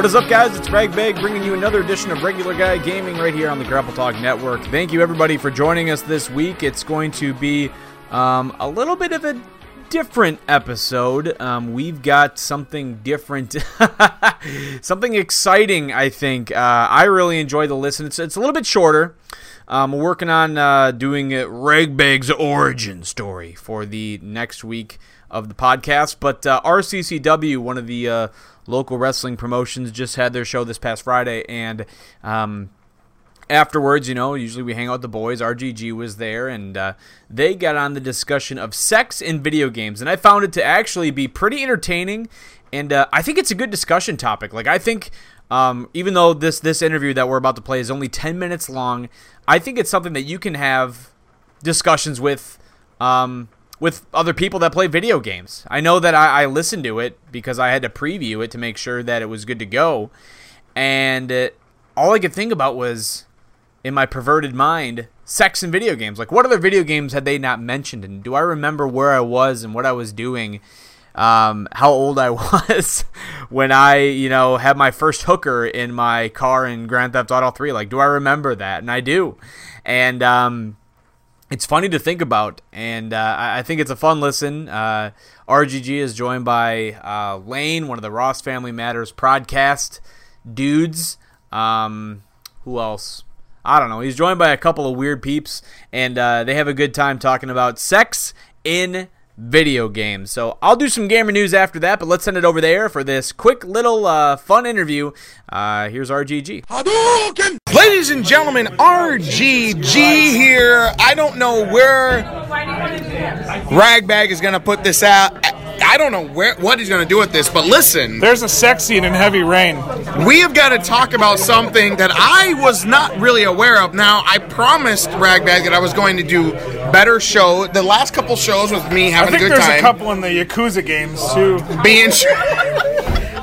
What is up, guys? It's Ragbag bringing you another edition of Regular Guy Gaming right here on the Grapple Talk Network. Thank you, everybody, for joining us this week. It's going to be a little bit of a different episode. We've got something different, something exciting, I think. I really enjoy the listen. It's a little bit shorter. We're working on doing Ragbag's origin story for the next week of the podcast, but RCCW, one of the local wrestling promotions, just had their show this past Friday, and afterwards, you know, usually we hang out with the boys. RGG was there, and they got on the discussion of sex in video games, and I found it to actually be pretty entertaining, and I think it's a good discussion topic. Like, I think even though this interview that we're about to play is only 10 minutes long, I think it's something that you can have discussions with other people that play video games. I know that I listened to it because I had to preview it to make sure that it was good to go, and all I could think about was, in my perverted mind, sex in video games. Like, what other video games had they not mentioned, and do I remember where I was and what I was doing, how old I was when I, you know, had my first hooker in my car in Grand Theft Auto 3? Like, do I remember that? And I do. And it's funny to think about, and I think it's a fun listen. RGG is joined by Lane, one of the Ross Family Matters podcast dudes. Who else? I don't know. He's joined by a couple of weird peeps, and they have a good time talking about sex in video games. So I'll do some gamer news after that, but let's send it over there for this quick little fun interview. Here's RGG. Hadouken! Ladies and gentlemen, RGG here. I don't know where Ragbag is going to put this out. I don't know what he's going to do with this, but listen. There's a sex scene in Heavy Rain. We have got to talk about something that I was not really aware of. Now, I promised Ragbag that I was going to do better show. The last couple shows with me having a good time. I think there's a couple in the Yakuza games, too.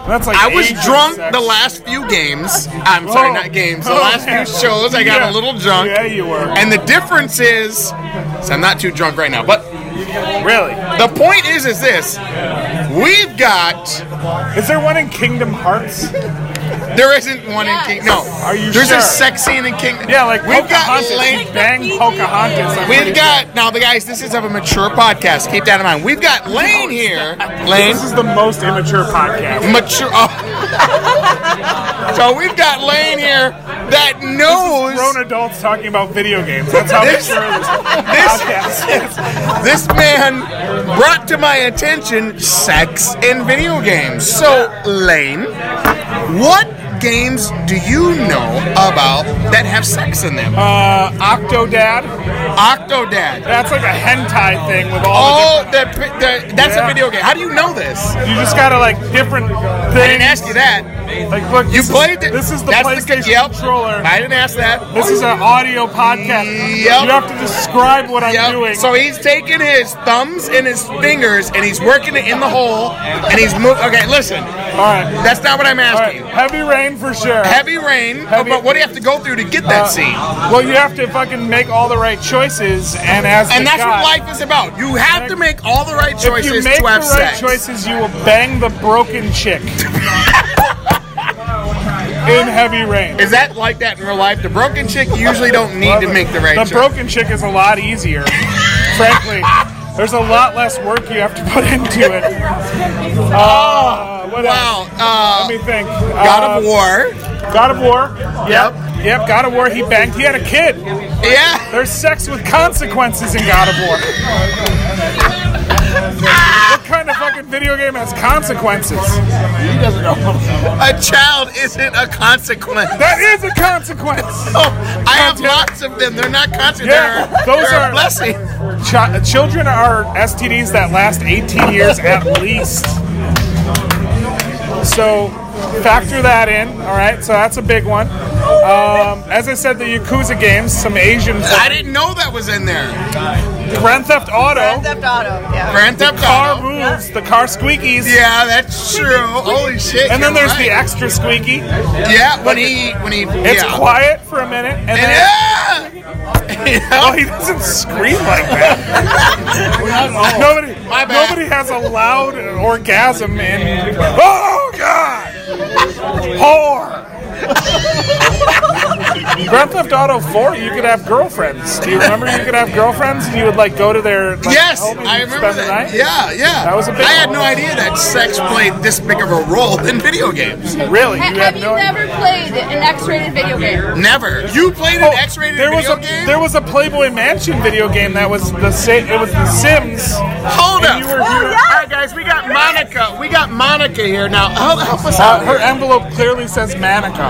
That's like I was drunk the last few games. I'm sorry, not games. The last few shows, I got a little drunk. Yeah, you were. And the difference is, so I'm not too drunk right now, but really, the point is this: we've got. Is there one in Kingdom Hearts? There isn't one in Kingdom. No, are you there's sure? a sex scene in Kingdom. Yeah, like we've Pocahontas. Got Lane bang Pocahontas. We've got now, the guys. This is of a mature podcast. Keep that in mind. We've got Lane here. Lane. This is the most immature podcast. Mature. Oh. So we've got Lane here that knows. This is grown adults talking about video games. That's how mature this podcast is. This man brought to my attention sex in video games. So Lane, what games do you know about that have sex in them? Octodad. Octodad. That's like a hentai thing with all that's a video game. How do you know this? You just gotta like different things. I didn't ask you that. Like, look, you played it. This is the PlayStation controller. I didn't ask that. This is an audio podcast. Yep. You have to describe what I'm doing. So he's taking his thumbs and his fingers and he's working it in the hole and he's moving. Okay, listen. All right. That's not what I'm asking. Right. Heavy Rain for sure. Heavy Rain. Heavy. But what do you have to go through to get that scene? Well, you have to fucking make all the right choices, and that's what life is about. You have to make all the right choices to have sex. If you make the right choices, you will bang the broken chick. In Heavy Rain. Is that like that in real life? The broken chick, you usually don't need to make the right choice. The broken chick is a lot easier, frankly. There's a lot less work you have to put into it. Wow. Let me think. God of War. God of War. Yep. Yep, God of War, he banged. He had a kid. Yeah. There's sex with consequences in God of War. What kind of fucking video game has consequences? He doesn't know. A child isn't a consequence. That is a consequence. Oh, I have lots of them. They're not consequences. Yeah, those are a blessing. Children are STDs that last 18 years at least. So factor that in. All right, so that's a big one. As I said, the Yakuza games, some Asian. I didn't know that was in there. Grand Theft Auto. Grand Theft Auto, yeah. Grand Theft Auto. The car moves, the car squeakies. Yeah, that's true. Holy shit. And then there's the extra squeaky. Yeah, when he it's quiet for a minute. And then oh, he doesn't scream like that. Nobody has a loud orgasm in. Oh, God! Whore! Grand Theft Auto 4, you could have girlfriends. Do you remember you could have girlfriends and you would like go to their yes, I remember that. Yeah, yeah. That was a big I had no idea that sex played this big of a role in video games. Really? Have you never played an X-rated video game? Never. You played an X-rated video game? There was a Playboy Mansion video game that was the Sims. Hold up. Alright guys, we got Monica. We got Monica here now. Help us out. Her envelope clearly says Manica.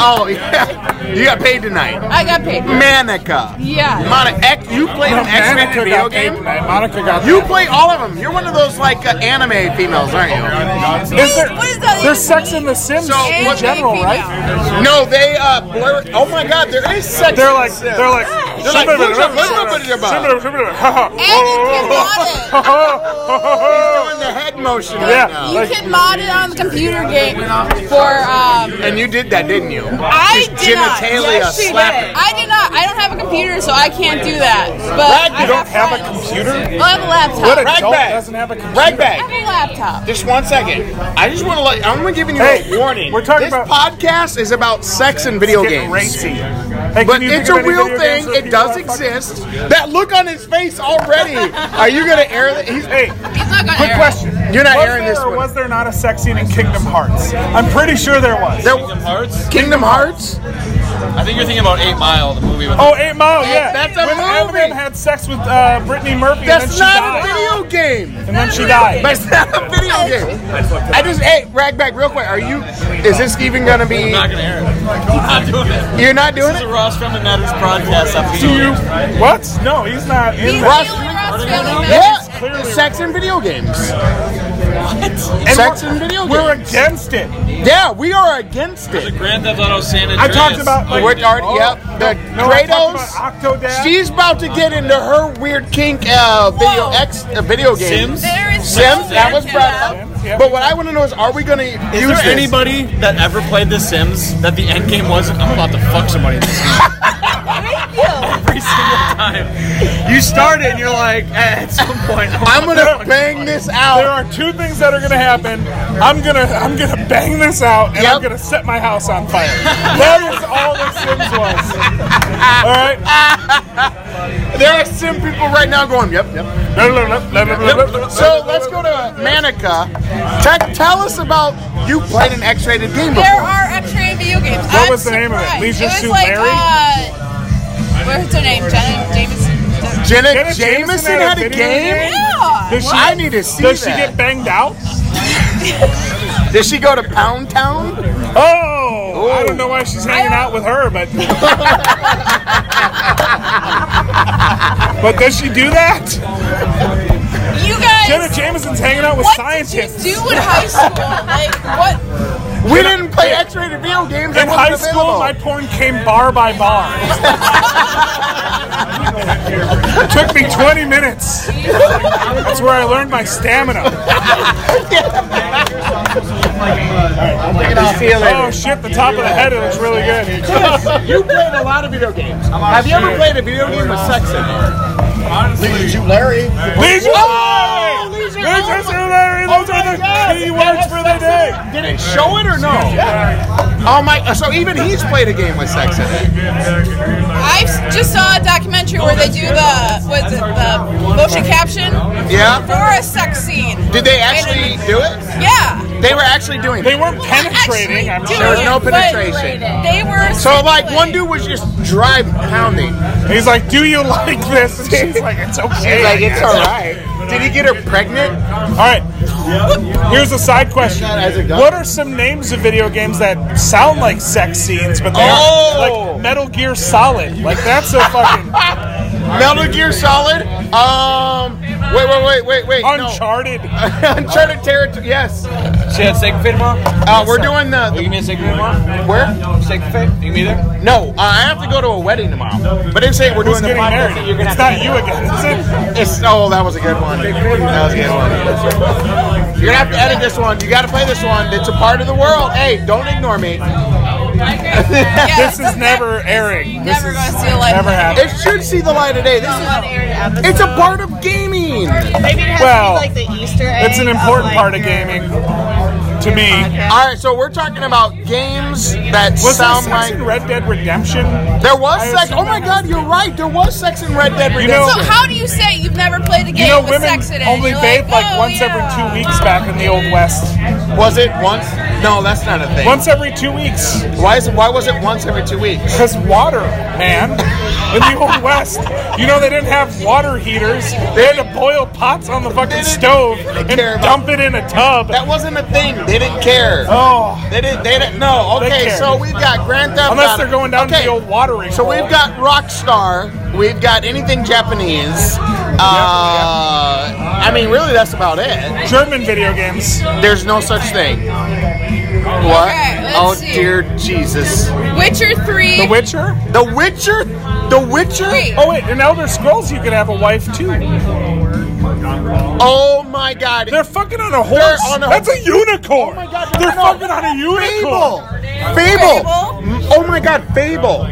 Oh, yeah. You got paid tonight. I got paid. Manica. Yeah. Monica, you played an X-rated video game? Monica got paid. You play all of them. You're one of those like anime females, aren't you? What is that? There's sex in The Sims in general, right? No, they blur. Oh my God, there is sex. They're like. And you can mod it. He's doing the head motion right now. You can mod it on the computer game for. And you did that, didn't you? I did not. Genitalia slapping. I did not. I don't have a computer, so I can't do that. But you don't have a computer? I have a laptop. What adult doesn't have a computer? Ragbag. I have a laptop. Just 1 second. I just want to let. I'm going to give you a warning. We're talking about. This podcast is about sex and video games. But it's a real thing. It does exist. That look on his face already. Are you going to air that? He's not going to air. Quick question. You're not airing this one. Was there not a sex scene in Kingdom Hearts? I'm pretty sure there was. Kingdom Hearts? Kingdom Hearts? I think you're thinking about 8 Mile, the movie. Oh, 8 Mile, yeah. That's a movie. When Eminem had sex with Brittany Murphy and then she died. That's not a video game. And then she died. That's not a video game. I just, Ragbag, real quick, is this even going to be? I'm not going to air it. I'm not doing it. You're not doing it? This is a Ross Family Matters podcast. What? No, he's not in that. Yeah, sex in video games. What? Sex in video games. We're against it. Yeah, we are against it. The Grand Theft Auto San Andreas. I talked about Octodad. She's about to get into her weird kink video game. Sims? Sims? That was brought up. Yep. But what I want to know is, are we going to use this? Is there anybody that ever played The Sims that the end game wasn't, I'm about to fuck somebody in this game? Thank you. Every single time. You start it and you're like, at some point, I'm going to bang this out. There are two things that are going to happen. I'm going to bang this out and I'm going to set my house on fire. That is all The Sims was. All right? There are Sim people right now going, yep. So let's go to Manica. Tell us about, you played an X-rated game before. There are X-rated video games. What was the name of it? Leisure Suit Larry? What's her name? Jenna Jameson. Jenna Jameson had a game? Yeah. I need to see that. Does she get banged out? Did she go to Pound Town? Oh! I don't know why she's hanging out with her, but... But does she do that? You guys, Jenna Jameson's hanging out with scientists. What did you do in high school? Like, what? We didn't play X-rated video games. In high school, my porn came bar by bar. It took me 20 minutes. That's where I learned my stamina. I'll see you later. Oh shit, the top of the head, it looks really good. You played a lot of video games. Have you ever played a video game with sex in it? Leisure Suit Larry. Leisure Suit Larry. Those are the key words for the day. Did it show it or no? Yeah. Oh my! So even he's played a game with sex in it. I just saw a documentary where they do the motion caption. Yeah. For a sex scene. Did they actually do it? Yeah. They were actually doing it. They weren't penetrating. I'm sure. There was no penetration. They were. So like one dude was just dry pounding. He's like, "Do you like this?" She's like, "It's okay." She's like, "It's all right." Did he get her pregnant? All right. Here's a side question. What are some names of video games that sound like sex scenes, but they aren't? Like Metal Gear Solid. Like that's a fucking Metal Gear Solid. Wait. Uncharted. Uncharted territory. Yes. She had Sigfidma? We're doing the... You mean Sigfidma? Where? Sigfid? You mean there? No, I have to go to a wedding tomorrow. But they say we're doing the podcast. It's not you again, is it? Oh, that was a good one. That was a good one. You're going to have to edit this one. You got to play this one. It's a part of the world. Hey, don't ignore me. This is never airing. This is never happening. It should see the light of day. It's a part of gaming. Maybe it has to be like the Easter egg. It's an important part of gaming. to me. All right, so we're talking about games that sound like in Red Dead Redemption. There was sex. Oh my God, you're right. There was sex in Red Dead Redemption. So how do you say you've never played a game with sex in it? Only bathed like once every 2 weeks back in the Old West. Was it once? No, that's not a thing. Once every 2 weeks. Why is it? Why was it once every 2 weeks? Because water, man. In the Old West, you know, they didn't have water heaters. They had to boil pots on the fucking stove and dump it in a tub. That wasn't a thing. They didn't care. Oh, they didn't know. Okay, so we've got Grand Theft Auto. Unless they're going down to the old watering. So we've got Rockstar. We've got anything Japanese. I mean, really, that's about it. German video games. There's no such thing. What? Okay, let's see. Dear Jesus. Witcher 3. The Witcher? The Witcher? The Witcher? Wait. Oh, wait. In Elder Scrolls, you could have a wife, too. Oh, my God. They're fucking on a horse. That's a unicorn. Oh, my God. They're fucking on a unicorn. Fable. Oh, my God. Fable.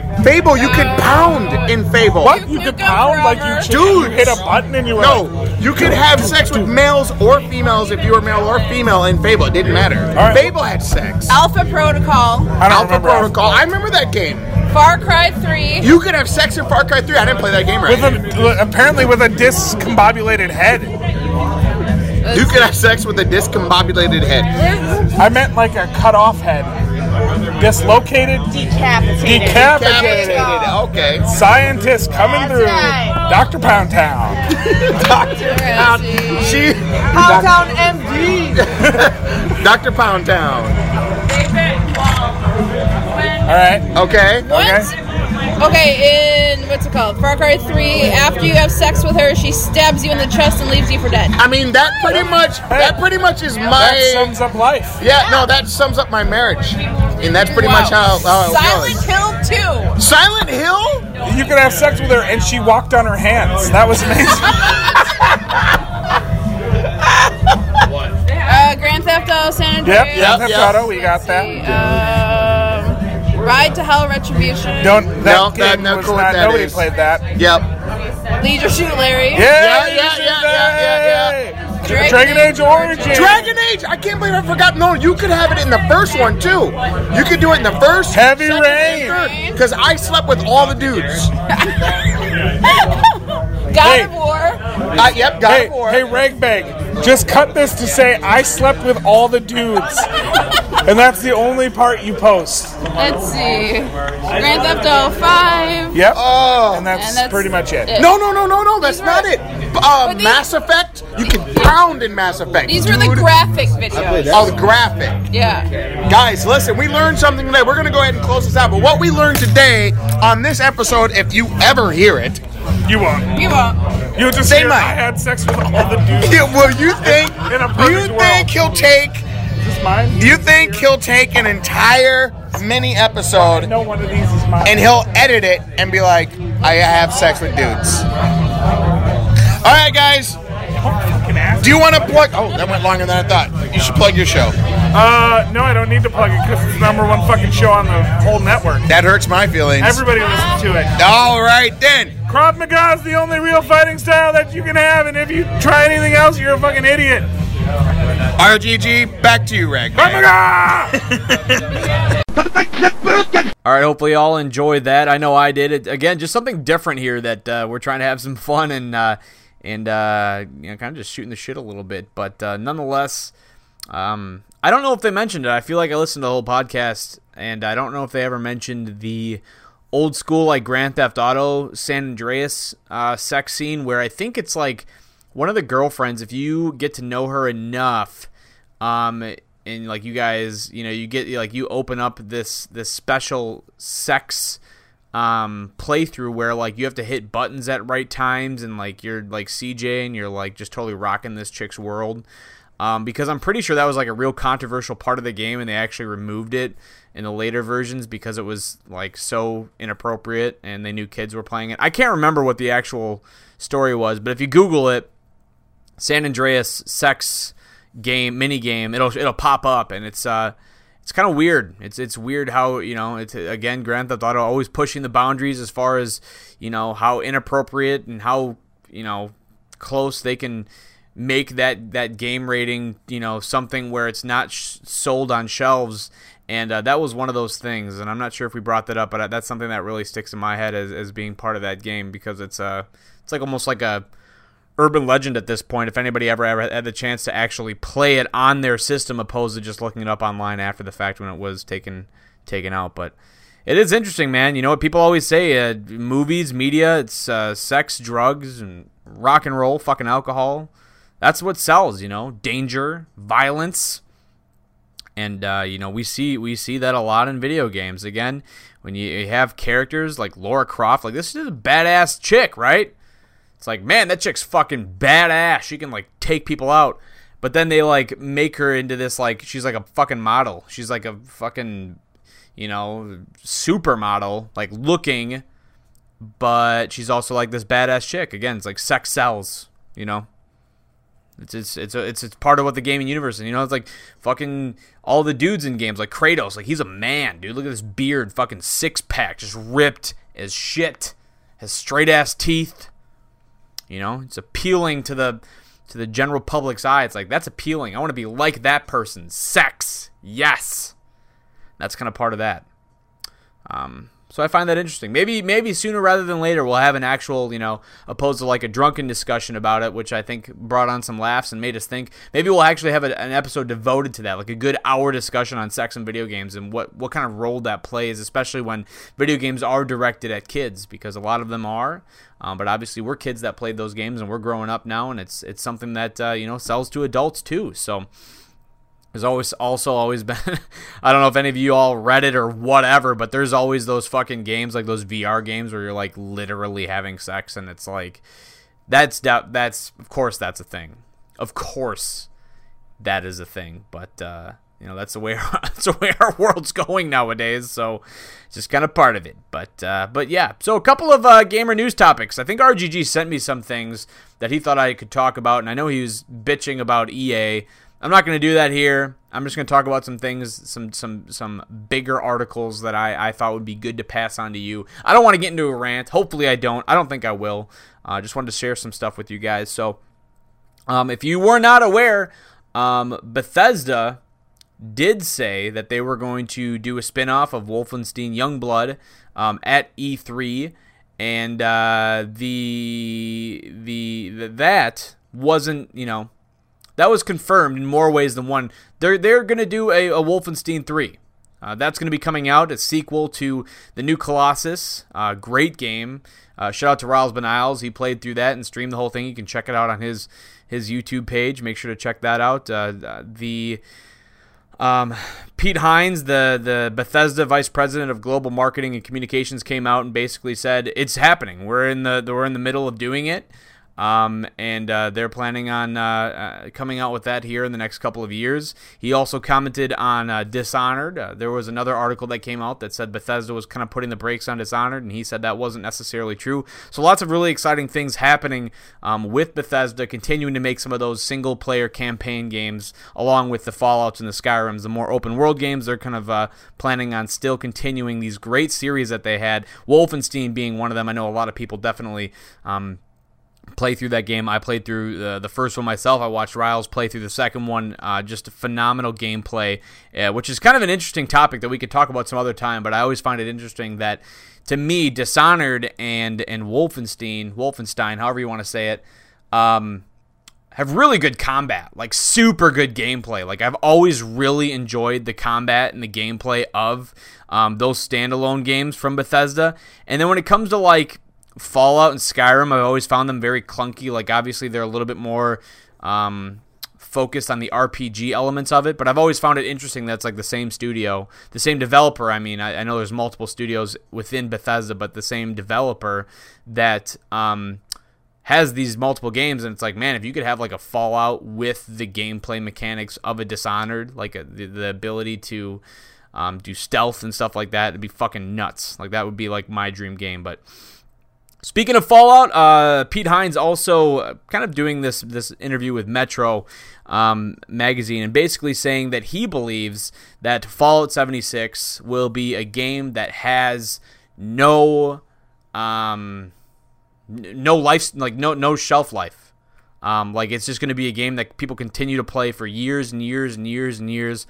You could pound in Fable. What? You could pound like you hit a button and you were you could have sex with males or females if you were male or female in Fable. It didn't matter. Right. Fable had sex. Alpha Protocol. I don't remember. I remember that game. Far Cry 3. You could have sex in Far Cry 3. I didn't play that game right. Apparently with a discombobulated head. You could have sex with a discombobulated head. I meant like a cut-off head. Dislocated. Decapitated. Okay. Scientists coming through. Dr. Pound Town. Dr. Pound. Pound Town MD. Dr. Pound Town. All right. Okay. Okay, in, what's it called? Far Cry 3, after you have sex with her, she stabs you in the chest and leaves you for dead. I mean, that pretty much is my... That sums up life. Yeah, no, that sums up my marriage. And that's pretty much how it was. Silent Hill 2. Silent Hill? You could have sex with her, and she walked on her hands. That was amazing. What? Grand Theft Auto, San Andreas. Yep, Grand Theft Auto, we got that. Ride to Hell Retribution. Nobody played that. Yep. Leisure Suit Larry. Yeah. Dragon Age Origins. Dragon Age. I can't believe I forgot. No, you could have it in the first one too. You could do it in the first. Heavy Rain. Because I slept with all the dudes. God of War. God of War. Hey, Ragbag, just cut this to say I slept with all the dudes. And that's the only part you post. Let's see. Grand Theft Auto 5. Yep. Oh. And that's pretty much it. No. That's not it. Mass Effect. You can pound in Mass Effect. These were the graphic videos. Oh, the graphic. Yeah. Guys, listen. We learned something today. We're going to go ahead and close this out. But what we learned today on this episode, if you ever hear it. You won't. You'll just say, I had sex with all the dudes. Yeah, well, you think he'll take an entire mini episode and he'll edit it and be like, I have sex with dudes. All right, guys. Do you want to plug? Oh, that went longer than I thought. You should plug your show. No, I don't need to plug it because it's the #1 fucking show on the whole network. That hurts my feelings. Everybody listens to it. All right, then. Krav Maga is the only real fighting style that you can have, and if you try anything else, you're a fucking idiot. RGG, back to you, Rag. All right, hopefully y'all enjoyed that. I know I did. It again, just something different here that we're trying to have some fun and you know, kind of just shooting the shit a little bit. But nonetheless, I don't know if they mentioned it. I feel like I listened to the whole podcast, and I don't know if they ever mentioned the old school like Grand Theft Auto San Andreas sex scene, where I think it's like one of the girlfriends, if you get to know her enough, and like you guys, you know, you get like you open up this special sex playthrough where like you have to hit buttons at right times, and like you're like CJ and you're like just totally rocking this chick's world. Because I'm pretty sure that was like a real controversial part of the game, and they actually removed it in the later versions because it was like so inappropriate, and they knew kids were playing it. I can't remember what the actual story was, but if you Google it, San Andreas sex game minigame, it'll pop up, and it's kind of weird. It's weird how, you know, it's again Grand Theft Auto always pushing the boundaries as far as, you know, how inappropriate and how, you know, close they can make that game rating, you know, something where it's not sold on shelves. And that was one of those things, and I'm not sure if we brought that up, but that's something that really sticks in my head as being part of that game, because it's like almost like a urban legend at this point, if anybody ever had the chance to actually play it on their system, opposed to just looking it up online after the fact when it was taken out. But it is interesting, man. You know what people always say, movies, media, it's sex, drugs, and rock and roll, fucking alcohol. That's what sells, you know, danger, violence. And, you know, we see that a lot in video games. Again, when you have characters like Lara Croft, like, this is a badass chick, right? It's like, man, that chick's fucking badass. She can, like, take people out. But then they, like, make her into this, like, she's like a fucking model. She's like a fucking, you know, supermodel, like, looking. But she's also like this badass chick. Again, it's like sex sells, you know? It's part of what the gaming universe is, and, you know, it's like fucking all the dudes in games, like Kratos, like, he's a man, dude. Look at this beard, fucking six pack, just ripped as shit, has straight ass teeth. You know, it's appealing to the general public's eye. It's like, that's appealing. I want to be like that person. Sex, yes, that's kind of part of that. So I find that interesting. Maybe sooner rather than later we'll have an actual, you know, opposed to like a drunken discussion about it, which I think brought on some laughs and made us think. Maybe we'll actually have an episode devoted to that, like a good hour discussion on sex and video games and what kind of role that plays, especially when video games are directed at kids, because a lot of them are. But obviously we're kids that played those games and we're growing up now, and it's something that, you know, sells to adults too. So there's always been, I don't know if any of you all read it or whatever, but there's always those fucking games, like those VR games where you're like literally having sex, and it's like, that's of course that's a thing. Of course that is a thing, but you know, that's the way our world's going nowadays, so it's just kind of part of it. But yeah, so a couple of gamer news topics. I think RGG sent me some things that he thought I could talk about, and I know he was bitching about EA. I'm not going to do that here. I'm just going to talk about some things, some bigger articles that I thought would be good to pass on to you. I don't want to get into a rant. Hopefully I don't. I don't think I will. I just wanted to share some stuff with you guys. So if you were not aware, Bethesda did say that they were going to do a spinoff of Wolfenstein Youngblood at E3, and that wasn't, you know, that was confirmed in more ways than one. They're going to do a Wolfenstein 3. That's going to be coming out, a sequel to The New Colossus. Great game. Shout out to Riles Benales. He played through that and streamed the whole thing. You can check it out on his YouTube page. Make sure to check that out. Pete Hines, the Bethesda vice president of global marketing and communications, came out and basically said, it's happening. We're in the middle of doing it. And they're planning on coming out with that here in the next couple of years. He also commented on Dishonored. There was another article that came out that said Bethesda was kind of putting the brakes on Dishonored, and he said that wasn't necessarily true. So lots of really exciting things happening with Bethesda, continuing to make some of those single-player campaign games, along with the Fallouts and the Skyrims, the more open-world games. They're kind of planning on still continuing these great series that they had, Wolfenstein being one of them. I know a lot of people definitely play through that game. I played through the first one myself. I watched Riles play through the second one. Just a phenomenal gameplay, which is kind of an interesting topic that we could talk about some other time, but I always find it interesting that, to me, Dishonored and Wolfenstein, however you want to say it, have really good combat, like super good gameplay. Like, I've always really enjoyed the combat and the gameplay of those standalone games from Bethesda. And then when it comes to, like, Fallout and Skyrim, I've always found them very clunky. Like, obviously they're a little bit more focused on the RPG elements of it, but I've always found it interesting that it's like the same studio, the same developer. I mean, I know there's multiple studios within Bethesda, but the same developer that has these multiple games, and it's like, man, if you could have like a Fallout with the gameplay mechanics of a Dishonored, like the ability to do stealth and stuff like that, it'd be fucking nuts. Like, that would be like my dream game. But speaking of Fallout, Pete Hines also kind of doing this interview with Metro magazine, and basically saying that he believes that Fallout 76 will be a game that has no no life, like no shelf life. Like, it's just going to be a game that people continue to play for years and years and years and years.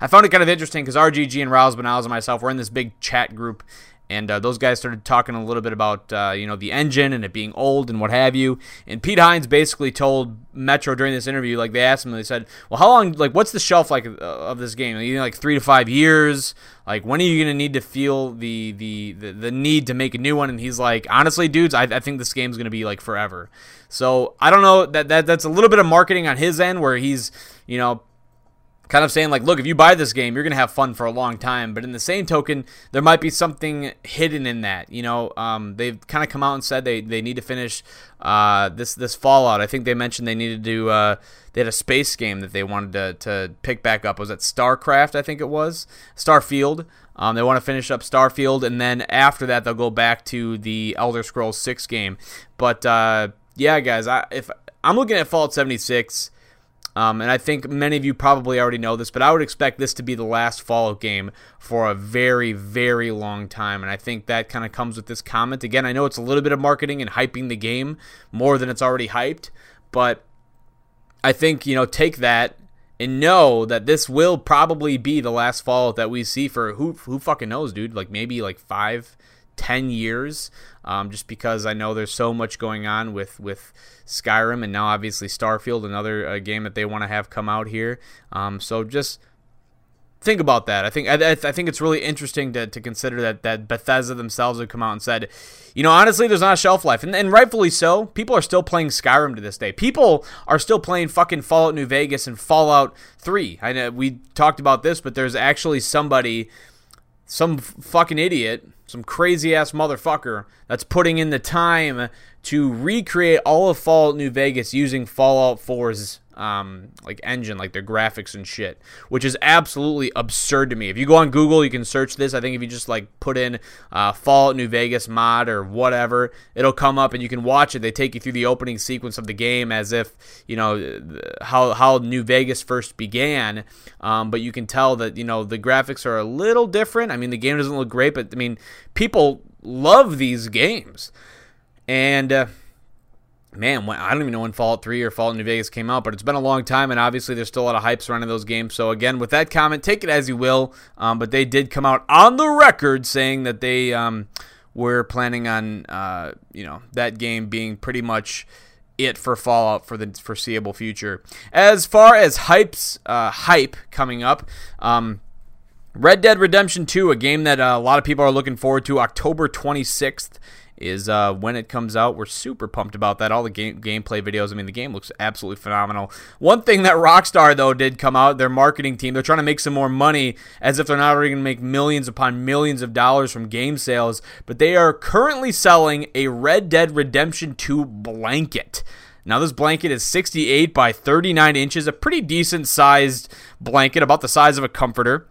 I found it kind of interesting because RGG and Riles Benales and myself were in this big chat group, and those guys started talking a little bit about, you know, the engine and it being old and what have you. And Pete Hines basically told Metro during this interview, like, they asked him, they said, well, how long, like, what's the shelf like of this game? You know, like 3 to 5 years? Like, when are you going to need to feel the need to make a new one? And he's like, honestly, dudes, I think this game's going to be, like, forever. So, I don't know, that's a little bit of marketing on his end where he's, you know, kind of saying, like, look, if you buy this game, you're going to have fun for a long time. But in the same token, there might be something hidden in that. You know, they've kind of come out and said they need to finish this Fallout. I think they mentioned they needed to they had a space game that they wanted to pick back up. Was that StarCraft, I think it was? Starfield. They want to finish up Starfield. And then after that, they'll go back to the Elder Scrolls 6 game. But, yeah, guys, if I'm looking at Fallout 76... and I think many of you probably already know this, but I would expect this to be the last Fallout game for a very, very long time. And I think that kind of comes with this comment. Again, I know it's a little bit of marketing and hyping the game more than it's already hyped, but I think, you know, take that and know that this will probably be the last Fallout that we see for who fucking knows, dude, like maybe like 5-10 years, just because I know there's so much going on with Skyrim and now obviously Starfield, another game that they want to have come out here. So just think about that. I think it's really interesting to consider that Bethesda themselves have come out and said, you know, honestly, there's not a shelf life, and rightfully so. People are still playing Skyrim to this day. People are still playing fucking Fallout New Vegas and Fallout 3. I know we talked about this, but there's actually somebody, some fucking idiot, some crazy-ass motherfucker that's putting in the time to recreate all of Fallout New Vegas using Fallout 4's like engine, like their graphics and shit, which is absolutely absurd to me. If you go on Google, you can search this. I think if you just like put in Fallout New Vegas mod or whatever, it'll come up and you can watch it. They take you through the opening sequence of the game as if, you know, how New Vegas first began, but you can tell that, you know, the graphics are a little different. I mean, the game doesn't look great, but I mean, people love these games. And man, I don't even know when Fallout 3 or Fallout New Vegas came out, but it's been a long time, and obviously there's still a lot of hype surrounding those games. So again, with that comment, take it as you will, but they did come out on the record saying that they were planning on, you know, that game being pretty much it for Fallout for the foreseeable future. As far as hype coming up, Red Dead Redemption 2, a game that a lot of people are looking forward to, October 26th. Is when it comes out. We're super pumped about that. All the gameplay videos. I mean, the game looks absolutely phenomenal. One thing that Rockstar, though, did come out, their marketing team, they're trying to make some more money, as if they're not already going to make millions upon millions of dollars from game sales, but they are currently selling a Red Dead Redemption 2 blanket. Now, this blanket is 68 by 39 inches, a pretty decent-sized blanket, about the size of a comforter.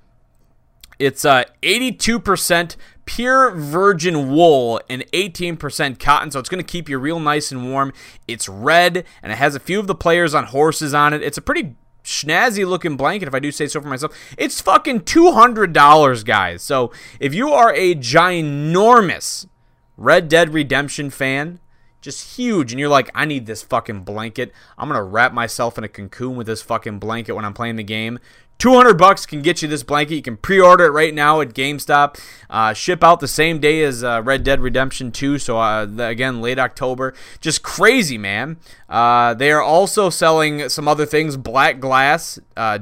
It's 82% pure virgin wool and 18% cotton, so it's going to keep you real nice and warm. It's red, and it has a few of the players on horses on it. It's a pretty schnazzy-looking blanket, if I do say so for myself. It's fucking $200, guys. So if you are a ginormous Red Dead Redemption fan, just huge, and you're like, I need this fucking blanket. I'm going to wrap myself in a cocoon with this fucking blanket when I'm playing the game. $200 can get you this blanket. You can pre-order it right now at GameStop. Ship out the same day as Red Dead Redemption 2, so again, late October. Just crazy, man. They are also selling some other things, black glass,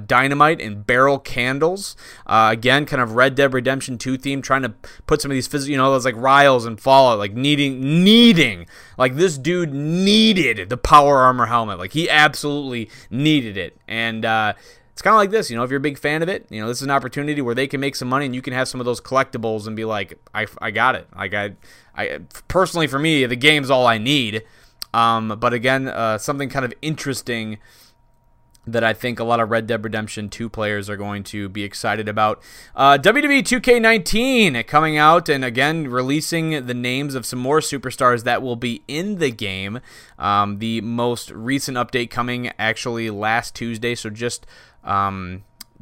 dynamite, and barrel candles. Again, kind of Red Dead Redemption 2 theme, trying to put some of these physical, you know, those like Riles and Fallout, like needing. Like, this dude needed the power armor helmet. Like, he absolutely needed it. And, it's kind of like this, you know, if you're a big fan of it, you know, this is an opportunity where they can make some money and you can have some of those collectibles and be like, I got it. Like, I personally, for me, the game's all I need. But again, something kind of interesting that I think a lot of Red Dead Redemption 2 players are going to be excited about. WWE 2K19 coming out and, again, releasing the names of some more superstars that will be in the game. The most recent update coming actually last Tuesday, so just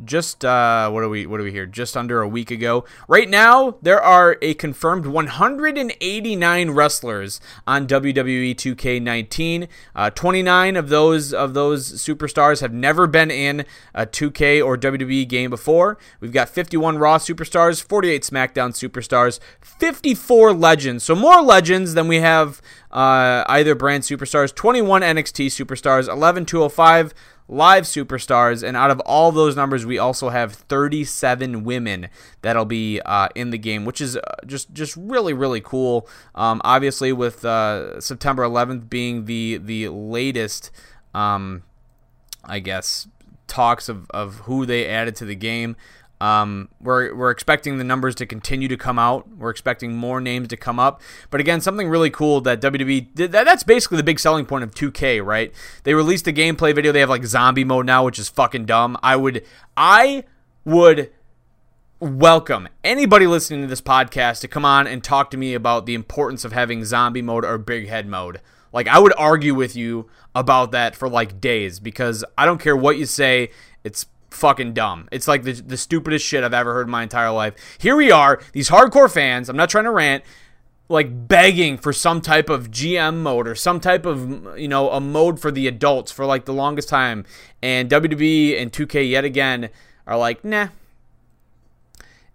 just what are we here? Just under a week ago. Right now, there are a confirmed 189 wrestlers on WWE 2K19. 29 of those superstars have never been in a 2K or WWE game before. We've got 51 Raw superstars, 48 SmackDown superstars, 54 legends. So more legends than we have either brand superstars, 21 NXT superstars, 11 205 live superstars, and out of all those numbers, we also have 37 women that'll be in the game, which is just really, really cool. Obviously, with September 11th being the latest, I guess, talks of who they added to the game, we're expecting the numbers to continue to come out. We're expecting more names to come up. But again, something really cool that WWE did, that's basically the big selling point of 2K, right? They released the gameplay video. They have like zombie mode now, which is fucking dumb. I would welcome anybody listening to this podcast to come on and talk to me about the importance of having zombie mode or big head mode. Like, I would argue with you about that for like days, because I don't care what you say, it's fucking dumb. It's like the stupidest shit I've ever heard in my entire life. Here we are, these hardcore fans, I'm not trying to rant, like begging for some type of GM mode or some type of, you know, a mode for the adults for like the longest time. And WWE and 2K yet again are like, nah.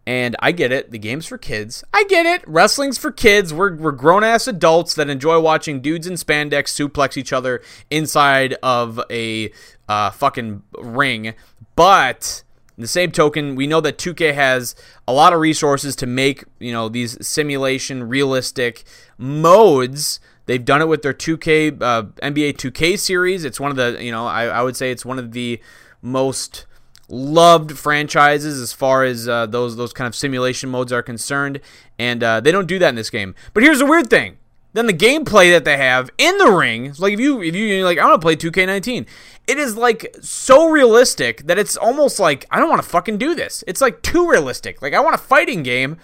And I get it. The game's for kids. I get it. Wrestling's for kids. We're grown-ass adults that enjoy watching dudes in spandex suplex each other inside of a fucking ring. But in the same token, we know that 2K has a lot of resources to make, you know, these simulation realistic modes. They've done it with their 2K NBA 2K series. It's one of the, you know, I would say it's one of the most loved franchises as far as those kind of simulation modes are concerned, and they don't do that in this game. But here's the weird thing: then the gameplay that they have in the ring, like if you're like, I want to play 2K19, it is like so realistic that it's almost like I don't want to fucking do this. It's like too realistic. Like I want a fighting game,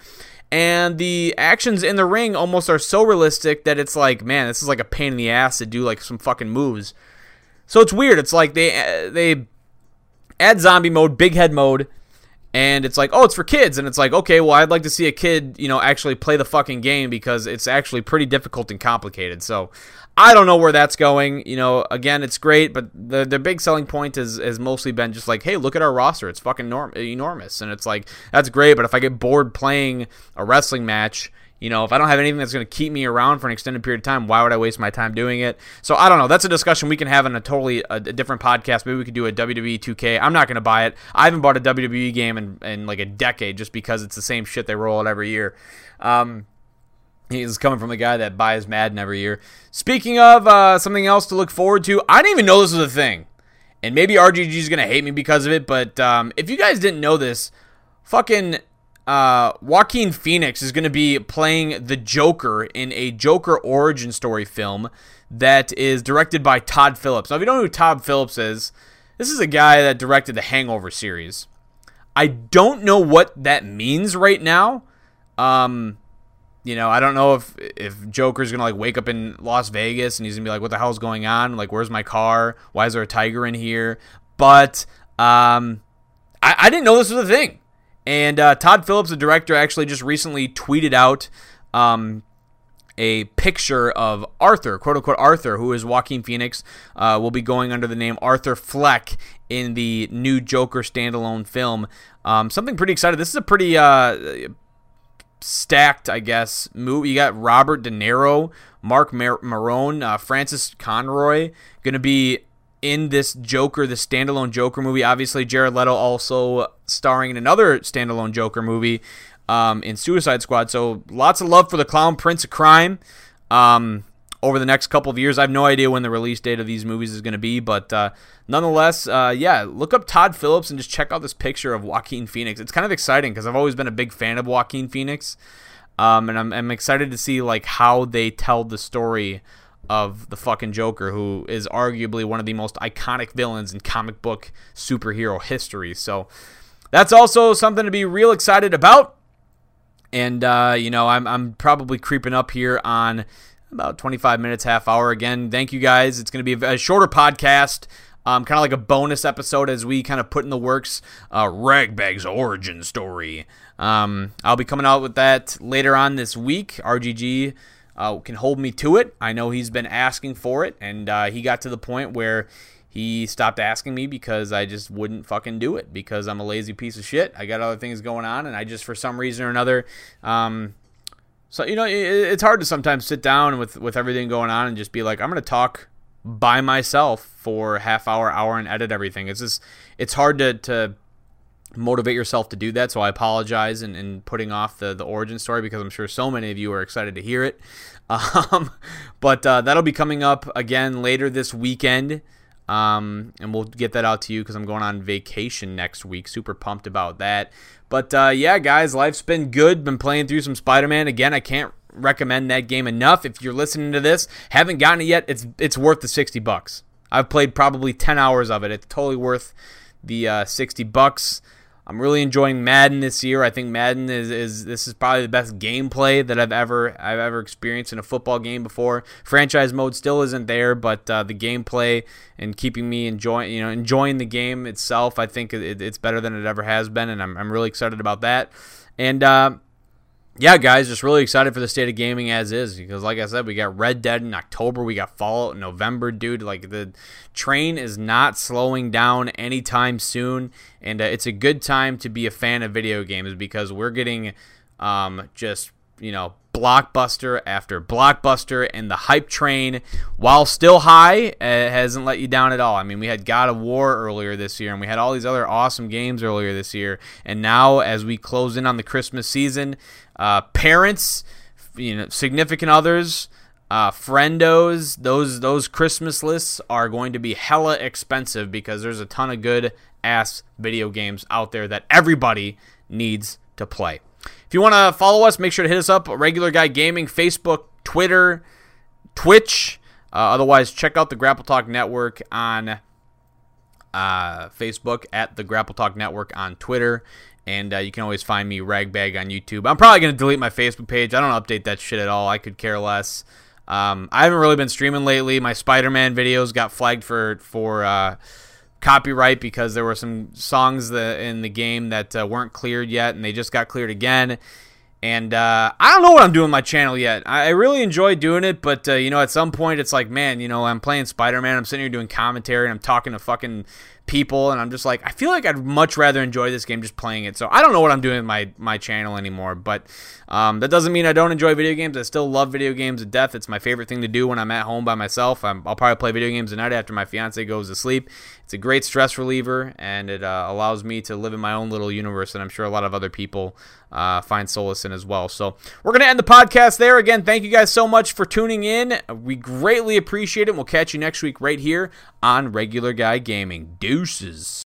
and the actions in the ring almost are so realistic that it's like, man, this is like a pain in the ass to do like some fucking moves. So it's weird. It's like they add zombie mode, big head mode, and it's like, oh, it's for kids, and it's like, okay, well, I'd like to see a kid, you know, actually play the fucking game, because it's actually pretty difficult and complicated. So I don't know where that's going. You know, again, it's great, but the big selling point has mostly been just like, hey, look at our roster, it's fucking enormous, and it's like, that's great, but if I get bored playing a wrestling match, you know, if I don't have anything that's going to keep me around for an extended period of time, why would I waste my time doing it? So I don't know. That's a discussion we can have in a totally different podcast. Maybe we could do a WWE 2K. I'm not going to buy it. I haven't bought a WWE game in like a decade, just because it's the same shit they roll out every year. He's coming from the guy that buys Madden every year. Speaking of something else to look forward to, I didn't even know this was a thing. And maybe RGG is going to hate me because of it, but if you guys didn't know this, fucking... Joaquin Phoenix is going to be playing the Joker in a Joker origin story film that is directed by Todd Phillips. Now, if you don't know who Todd Phillips is, this is a guy that directed the Hangover series. I don't know what that means right now. You know, I don't know if Joker's going to like wake up in Las Vegas and he's going to be like, what the hell's going on? Like, where's my car? Why is there a tiger in here? But I didn't know this was a thing. And Todd Phillips, the director, actually just recently tweeted out a picture of Arthur, quote-unquote Arthur, who is Joaquin Phoenix, will be going under the name Arthur Fleck in the new Joker standalone film. Something pretty exciting. This is a pretty stacked, I guess, movie. You got Robert De Niro, Mark Maron, Francis Conroy going to be in this Joker, the standalone Joker movie. Obviously, Jared Leto also starring in another standalone Joker movie in Suicide Squad. So lots of love for the Clown Prince of Crime over the next couple of years. I have no idea when the release date of these movies is going to be, but nonetheless, yeah, look up Todd Phillips and just check out this picture of Joaquin Phoenix. It's kind of exciting because I've always been a big fan of Joaquin Phoenix, and I'm excited to see like how they tell the story of the fucking Joker, who is arguably one of the most iconic villains in comic book superhero history. So that's also something to be real excited about. And, you know, I'm probably creeping up here on about 25 minutes, half hour again. Thank you guys. It's going to be a shorter podcast. kind of like a bonus episode as we kind of put in the works Ragbag's origin story. I'll be coming out with that later on this week. RGG can hold me to it. I know he's been asking for it, and he got to the point where he stopped asking me because I just wouldn't fucking do it because I'm a lazy piece of shit. I got other things going on, and I just, for some reason or another, so, you know, it's hard to sometimes sit down with everything going on and just be like, I'm going to talk by myself for half hour, hour, and edit everything. It's just, it's hard to motivate yourself to do that, so I apologize in putting off the origin story because I'm sure so many of you are excited to hear it. But that'll be coming up again later this weekend. And we'll get that out to you because I'm going on vacation next week. Super pumped about that. But, yeah, guys, life's been good. Been playing through some Spider-Man. Again, I can't recommend that game enough. If you're listening to this, haven't gotten it yet, it's worth the $60. I've played probably 10 hours of it. It's totally worth the $60. I'm really enjoying Madden this year. I think Madden is probably the best gameplay that I've ever experienced in a football game before. Franchise mode still isn't there, but the gameplay and keeping me enjoying the game itself, I think it's better than it ever has been, and I'm really excited about that. And yeah, guys, just really excited for the state of gaming as is, because like I said, we got Red Dead in October, we got Fallout in November, dude. Like, the train is not slowing down anytime soon, and it's a good time to be a fan of video games because we're getting just, you know, blockbuster after blockbuster, and the hype train, while still high, hasn't let you down at all. I mean, we had God of War earlier this year, and we had all these other awesome games earlier this year, and now as we close in on the Christmas season, parents, you know, significant others, friendos, those Christmas lists are going to be hella expensive because there's a ton of good ass video games out there that everybody needs to play. If you want to follow us, make sure to hit us up, Regular Guy Gaming, Facebook, Twitter, Twitch. Otherwise, check out the Grapple Talk Network on Facebook, at the Grapple Talk Network on Twitter. And you can always find me, Ragbag, on YouTube. I'm probably going to delete my Facebook page. I don't update that shit at all. I could care less. I haven't really been streaming lately. My Spider-Man videos got flagged for copyright because there were some songs in the game that weren't cleared yet, and they just got cleared again. And I don't know what I'm doing with my channel yet. I really enjoy doing it, but you know, at some point it's like, man, you know, I'm playing Spider-Man, I'm sitting here doing commentary, and I'm talking to fucking people, and I'm just like, I feel like I'd much rather enjoy this game just playing it. So I don't know what I'm doing with my channel anymore, but that doesn't mean I don't enjoy video games. I still love video games to death. It's my favorite thing to do when I'm at home by myself. I'll probably play video games tonight after my fiance goes to sleep. It's a great stress reliever, and it allows me to live in my own little universe, and I'm sure a lot of other people find solace in as well. So we're going to end the podcast there. Again, thank you guys so much for tuning in. We greatly appreciate it. We'll catch you next week right here on Regular Guy Gaming. Deuces.